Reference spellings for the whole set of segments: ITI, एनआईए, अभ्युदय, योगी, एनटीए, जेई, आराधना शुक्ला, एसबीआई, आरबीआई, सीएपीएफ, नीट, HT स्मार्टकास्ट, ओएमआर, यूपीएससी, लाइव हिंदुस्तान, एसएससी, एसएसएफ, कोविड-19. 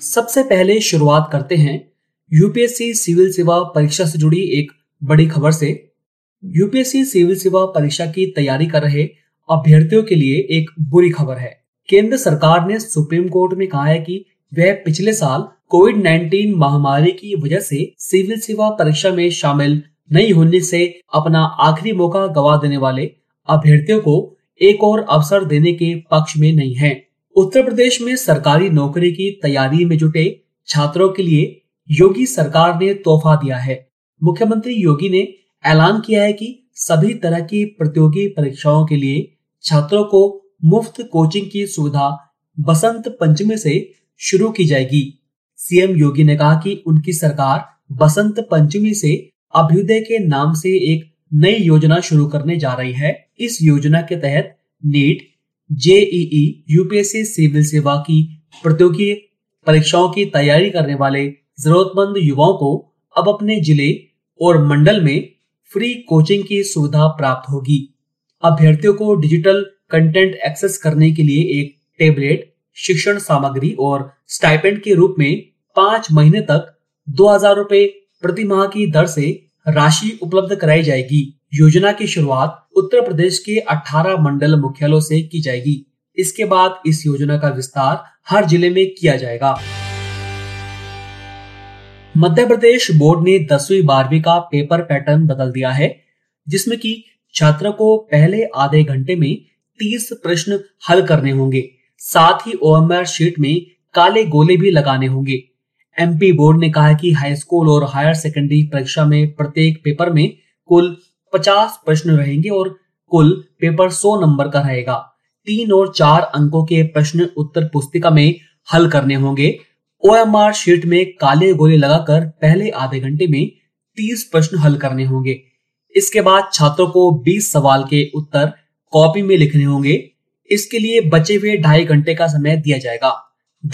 सबसे पहले शुरुआत करते हैं यूपीएससी सिविल सेवा परीक्षा से जुड़ी एक बड़ी खबर से। यूपीएससी सिविल सेवा परीक्षा की तैयारी कर रहे अभ्यर्थियों के लिए एक बुरी खबर है। केंद्र सरकार ने सुप्रीम कोर्ट में कहा है कि वह पिछले साल कोविड-19 महामारी की वजह से सिविल सेवा परीक्षा में शामिल नहीं होने से अपना आखिरी मौका गवा देने वाले अभ्यर्थियों को एक और अवसर देने के पक्ष में नहीं है। उत्तर प्रदेश में सरकारी नौकरी की तैयारी में जुटे छात्रों के लिए योगी सरकार ने तोहफा दिया है। मुख्यमंत्री योगी ने ऐलान किया है कि सभी तरह की प्रतियोगी परीक्षाओं के लिए छात्रों को मुफ्त कोचिंग की सुविधा बसंत पंचमी से शुरू की जाएगी। सीएम योगी ने कहा कि उनकी सरकार बसंत पंचमी से अभ्युदय के नाम से एक नई योजना शुरू करने जा रही है। इस योजना के तहत नीट, जेई, यूपीएससी सिविल सेवा की प्रतियोगी परीक्षाओं की तैयारी करने वाले जरूरतमंद युवाओं को अब अपने जिले और मंडल में फ्री कोचिंग की सुविधा प्राप्त होगी। अभ्यर्थियों को डिजिटल कंटेंट एक्सेस करने के लिए एक टेबलेट, शिक्षण सामग्री और स्टाइपेंड के रूप में 5 महीने तक 2,000 रुपए प्रति माह की दर से राशि उपलब्ध कराई जाएगी। योजना की शुरुआत उत्तर प्रदेश के 18 मंडल मुख्यालयों से की जाएगी। इसके बाद इस योजना का विस्तार हर जिले में किया जाएगा। मध्य प्रदेश बोर्ड ने 10वीं-12वीं का पेपर पैटर्न बदल दिया है, जिसमें कि छात्रों को पहले आधे घंटे में 30 प्रश्न हल करने होंगे। साथ ही ओएमआर शीट में काले गोले भी लगाने होंगे। एमपी बोर्ड ने कहा कि हाई स्कूल और हायर सेकेंडरी परीक्षा में प्रत्येक पेपर में कुल 50 प्रश्न रहेंगे और कुल पेपर 100 नंबर का रहेगा। 3 और 4 अंकों के प्रश्न उत्तर पुस्तिका में हल करने होंगे। ओएमआर शीट में काले गोले लगाकर पहले आधे घंटे में 30 प्रश्न हल करने होंगे। इसके बाद छात्रों को 20 सवाल के उत्तर कॉपी में लिखने होंगे। इसके लिए बचे हुए 2.5 घंटे का समय दिया जाएगा।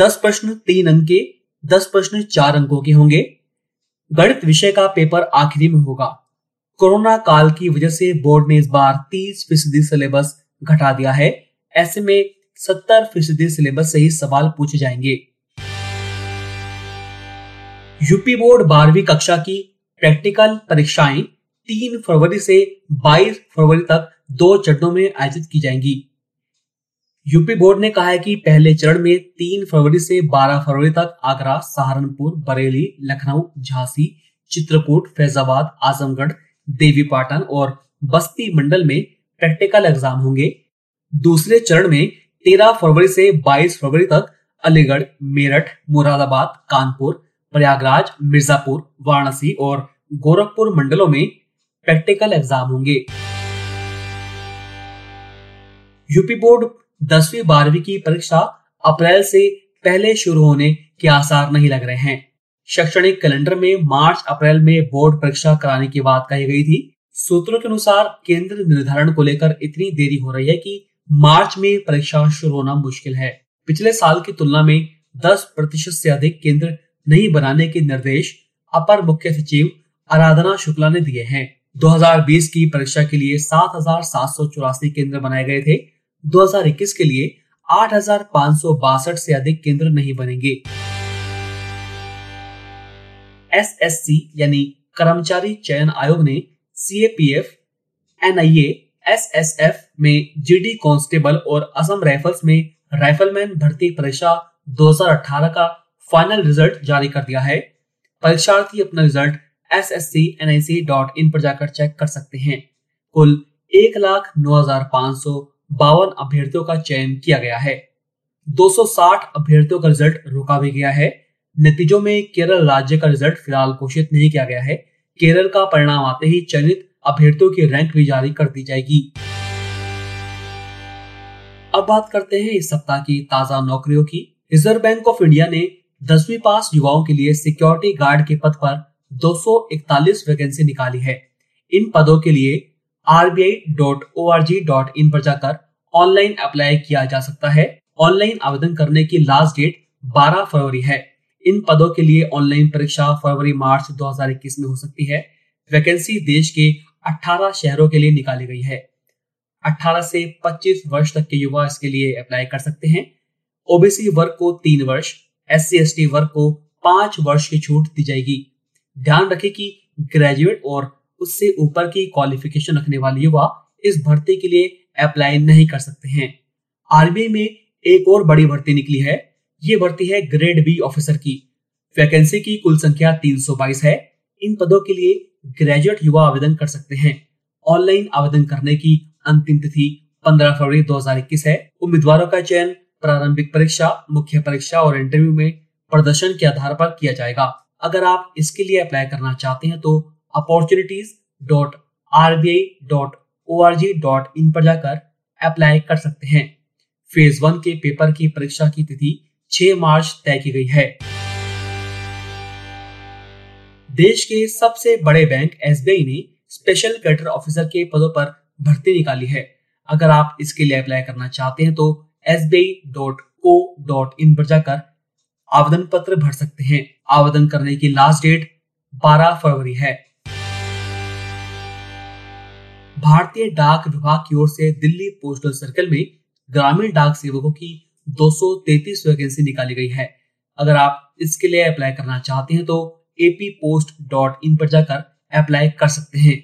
10 प्रश्न 3 अंक के, 10 प्रश्न 4 अंकों के होंगे। गणित विषय का पेपर आखिरी में होगा। कोरोना काल की वजह से बोर्ड ने इस बार 30% सिलेबस घटा दिया है। ऐसे में 70% सिलेबस से ही सवाल पूछे जाएंगे। यूपी बोर्ड 12वीं कक्षा की प्रैक्टिकल परीक्षाएं 3 फरवरी से 22 फरवरी तक 2 चरणों में आयोजित की जाएंगी। यूपी बोर्ड ने कहा है कि पहले चरण में 3 फरवरी से 12 फरवरी तक आगरा, सहारनपुर, बरेली, लखनऊ, झांसी, चित्रकूट, फैजाबाद, आजमगढ़, देवीपाटन और बस्ती मंडल में प्रैक्टिकल एग्जाम होंगे। दूसरे चरण में 13 फरवरी से 22 फरवरी तक अलीगढ़, मेरठ, मुरादाबाद, कानपुर, प्रयागराज, मिर्जापुर, वाराणसी और गोरखपुर मंडलों में प्रैक्टिकल एग्जाम होंगे। यूपी बोर्ड 10वीं-12वीं की परीक्षा अप्रैल से पहले शुरू होने के आसार नहीं लग रहे हैं। शैक्षणिक कैलेंडर में मार्च-अप्रैल में बोर्ड परीक्षा कराने की बात कही गई थी। सूत्रों के अनुसार केंद्र निर्धारण को लेकर इतनी देरी हो रही है कि मार्च में परीक्षा शुरू होना मुश्किल है। पिछले साल की तुलना में 10% से अधिक केंद्र नहीं बनाने के निर्देश अपर मुख्य सचिव आराधना शुक्ला ने दिए हैं। 2020 की परीक्षा के लिए 7,784 केंद्र बनाए गए थे। 2021 के लिए 8,562 से अधिक केंद्र नहीं बनेंगे। एसएससी यानी कर्मचारी चयन आयोग ने सीएपीएफ, एनआईए, एसएसएफ में जीडी कांस्टेबल और असम राइफल्स में राइफलमैन भर्ती परीक्षा 2018 का फाइनल रिजल्ट जारी कर दिया है। परीक्षार्थी अपना रिजल्ट SSC.nic.in पर जाकर चेक कर सकते हैं। कुल 1,09,552 अभ्यर्थियों का चयन किया गया है। 260 अभ्यर्थियों का रिजल्ट रोका भी गया है। नतीजों में केरल राज्य का रिजल्ट फिलहाल घोषित नहीं किया गया है। केरल का परिणाम आते ही चयनित अभ्यर्थियों की रैंक भी जारी कर दी जाएगी। अब बात करते हैं इस सप्ताह की ताजा नौकरियों की। रिजर्व बैंक ऑफ इंडिया ने 10वीं पास युवाओं के लिए सिक्योरिटी गार्ड के पद पर 241 वैकेंसी निकाली है। इन पदों के लिए आरबीआई.org.in पर जाकर ऑनलाइन अप्लाई किया जा सकता है। ऑनलाइन आवेदन करने की लास्ट डेट 12 फरवरी है। इन पदों के लिए ऑनलाइन परीक्षा फरवरी मार्च 2021 में हो सकती है। वैकेंसी देश के 18 शहरों के लिए निकाली गई है। 18 से 25 वर्ष तक के युवा इसके लिए अप्लाई कर सकते हैं। ओबीसी वर्ग को 3 वर्ष, SC/ST वर्ग को 5 वर्ष की छूट दी जाएगी। ध्यान रखें कि ग्रेजुएट और उससे ऊपर की क्वालिफिकेशन रखने वाले युवा इस भर्ती के लिए अप्लाई नहीं कर सकते हैं। आरबीआई में एक और बड़ी भर्ती निकली है। ये भर्ती है ग्रेड बी ऑफिसर की। वैकेंसी की कुल संख्या 322 है। इन पदों के लिए ग्रेजुएट युवा आवेदन कर सकते हैं। ऑनलाइन आवेदन करने की अंतिम तिथि 15 फरवरी 2021 है। उम्मीदवारों का चयन प्रारंभिक परीक्षा, मुख्य परीक्षा और इंटरव्यू में प्रदर्शन के आधार पर किया जाएगा। अगर आप इसके लिए अप्लाई करना चाहते हैं तो opportunities.rbi.org.in पर जाकर अप्लाई कर सकते हैं। फेज 1 के पेपर की परीक्षा की तिथि 6 मार्च तय की गई है। देश के सबसे बड़े बैंक एसबीआई ने स्पेशल कैडर ऑफिसर के पदों पर भर्ती निकाली है। अगर आप इसके लिए अप्लाई करना चाहते हैं तो sbi.co.in पर जाकर आवेदन पत्र भर सकते हैं। आवेदन करने की लास्ट डेट 12 फरवरी है। भारतीय डाक विभाग की ओर से दिल्ली पोस्टल सर्कल में ग्रामीण डाक सेवकों की 233 वैकेंसी निकाली गई है। अगर आप इसके लिए अप्लाई करना चाहते हैं तो appost.in पर जाकर अप्लाई कर सकते हैं।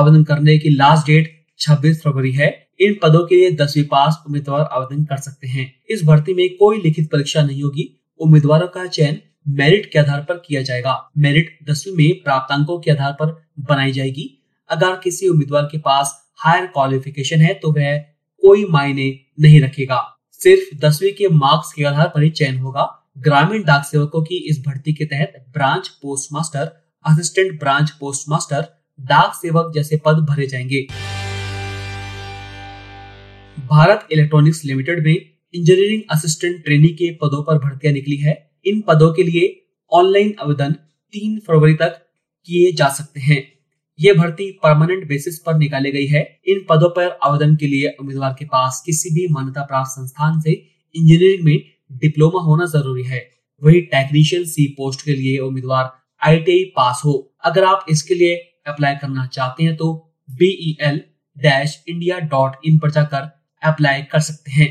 आवेदन करने की लास्ट डेट 26 फरवरी है। इन पदों के लिए 10वीं पास उम्मीदवार आवेदन कर सकते हैं। इस भर्ती में कोई लिखित परीक्षा नहीं होगी। उम्मीदवारों का चयन मेरिट के आधार पर किया जाएगा। मेरिट 10वीं में प्राप्तांकों के आधार पर बनाई जाएगी। अगर किसी उम्मीदवार के पास हायर क्वालिफिकेशन है तो वह कोई मायने नहीं रखेगा। सिर्फ 10वीं के मार्क्स के आधार पर ही चयन होगा। ग्रामीण डाक सेवकों की इस भर्ती के तहत branch postmaster, assistant branch postmaster, डाक सेवक जैसे पद भरे जाएंगे। भारत इलेक्ट्रॉनिक्स लिमिटेड में इंजीनियरिंग असिस्टेंट ट्रेनी के पदों पर भर्तियां निकली है। इन पदों के लिए ऑनलाइन आवेदन 3 फरवरी तक किए जा सकते हैं। ये भर्ती परमानेंट बेसिस पर निकाली गई है। इन पदों पर आवेदन के लिए उम्मीदवार के पास किसी भी मान्यता प्राप्त संस्थान से इंजीनियरिंग में डिप्लोमा होना जरूरी है। वही टेक्नीशियन सी पोस्ट के लिए उम्मीदवार ITI पास हो। अगर आप इसके लिए अप्लाई करना चाहते हैं तो BEL-India.in पर जाकर अप्लाई कर सकते हैं।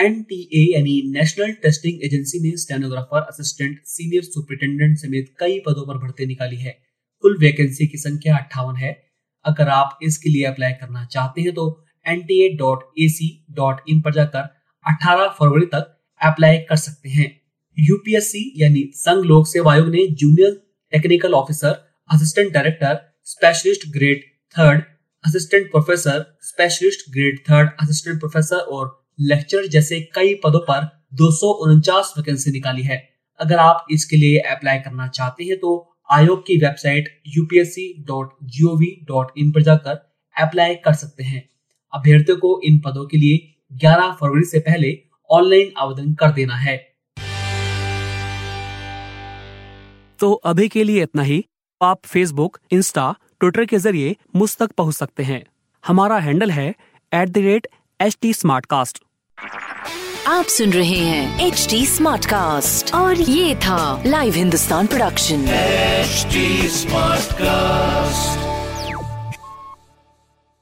एनटीए यानी नेशनल टेस्टिंग एजेंसी में स्टेनोग्राफर, असिस्टेंट, सीनियर सुपरिटेंडेंट समेत कई पदों पर भर्ती निकाली है। कुल वैकेंसी की संख्या 58 है। अगर आप इसके लिए अप्लाई करना चाहते हैं तो nta.ac.in पर जाकर 18 फरवरी तक अप्लाई कर सकते हैं। यूपीएससी यानी संघ लोक सेवा आयोग ने junior technical officer, assistant director, specialist grade third, assistant professor, specialist grade third, assistant professor और लेक्चर जैसे कई पदों पर 249 वैकेंसी निकाली है। अगर आप इसके लिए अप्लाई करना चाहते हैं तो आयोग की वेबसाइट upsc.gov.in पर जाकर अप्लाई कर सकते हैं। अभ्यर्थियों को इन पदों के लिए 11 फरवरी से पहले ऑनलाइन आवेदन कर देना है। तो अभी के लिए इतना ही। आप फेसबुक, इंस्टा, ट्विटर के जरिए मुझ तक पहुंच सकते हैं। हमारा हैंडल है @HT स्मार्टकास्ट। आप सुन रहे हैं HT स्मार्टकास्ट और ये था लाइव हिंदुस्तान production HT स्मार्टकास्ट।